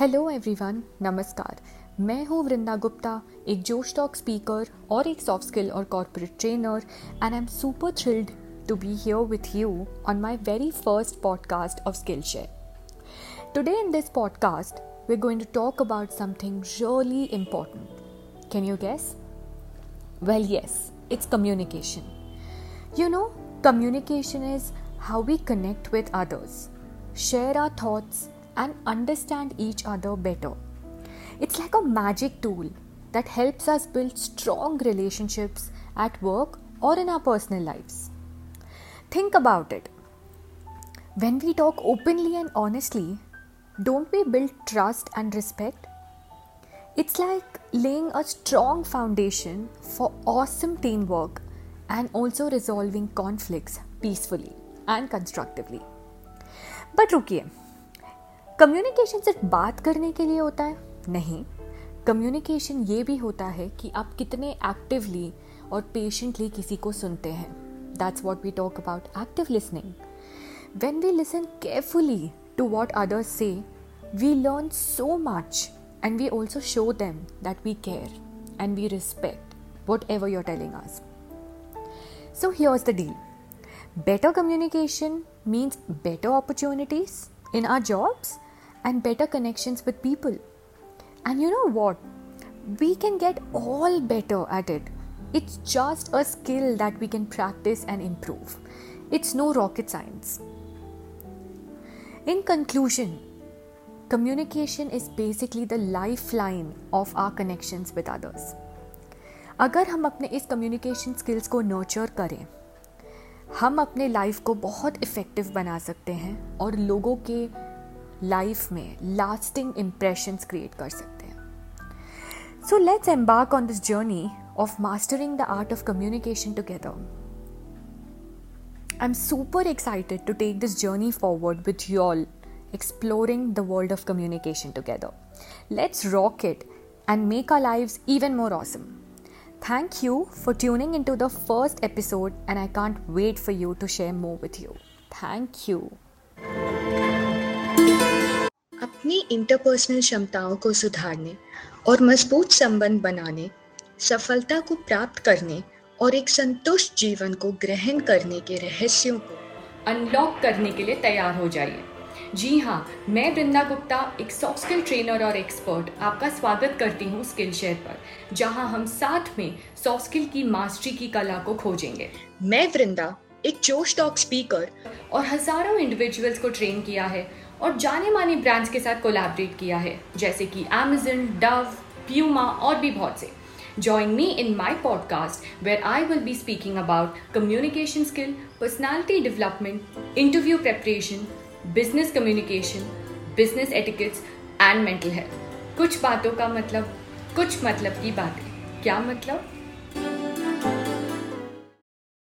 Hello everyone, नमस्कार। मैं हूँ वृंदा गुप्ता, एक जोश टॉक स्पीकर और एक सॉफ्ट स्किल और corporate trainer, and I am super thrilled to be here with you on my very first podcast of Skillshare. Today in this podcast we are going to talk about something really important. Can you guess? Well yes, it's communication. You know, communication is how we connect with others, share our thoughts and understand each other better. It's like a magic tool that helps us build strong relationships at work or in our personal lives. Think about it. When we talk openly and honestly, don't we build trust and respect? It's like laying a strong foundation for awesome teamwork and also resolving conflicts peacefully and constructively. But Rukiye, communication सिर्फ बात करने के लिए होता है? नहीं, communication ये भी होता है कि आप कितने एक्टिवली और पेशेंटली किसी को सुनते हैं। That's what we talk about active listening. When we listen carefully to what others say, we learn so much and we also show them that we care and we respect whatever you are telling us. So here's the deal, better communication means better opportunities in our jobs and better connections with people. And you know what? We can get all better at it. It's just a skill that we can practice and improve. It's no rocket science. In conclusion, communication is basically the lifeline of our connections with others. अगर हम अपने इस communication skills को nurture करें, हम अपने life को बहुत effective बना सकते हैं और लोगों के लाइफ में लास्टिंग इम्प्रेशंस क्रिएट कर सकते हैं। So let's embark on this journey of mastering the art of communication together. I am super excited to take this journey forward with you all, exploring the world of communication together. Let's rock it and make our lives even more awesome. Thank you for tuning in to the first episode and I can't wait for you to share more with you. Thank you. अपनी interpersonal क्षमताओं को सुधारने और मजबूत संबंध बनाने, सफलता को प्राप्त करने और एक संतुष्ट जीवन को ग्रहण करने के रहस्यों को अनलॉक करने के लिए तैयार हो जाइए। जी हाँ, मैं वृंदा गुप्ता, एक सॉफ्ट स्किल ट्रेनर और एक्सपर्ट, आपका स्वागत करती हूँ स्किलशेयर पर, जहाँ हम साथ में सॉफ्ट स्किल की मास्टरी की कला को खोजेंगे। मैं वृंदा, एक जोश टॉक स्पीकर, और हजारों इंडिविजुअल्स को ट्रेन किया है और जाने माने ब्रांड्स के साथ कोलैबोरेट किया है, जैसे कि Amazon, Dove, Puma और भी बहुत से। Join me in my podcast where I will be speaking about communication skill, personality development, interview preparation, business communication, business etiquettes and mental health. कुछ बातों का मतलब, कुछ मतलब की बातें। क्या मतलब?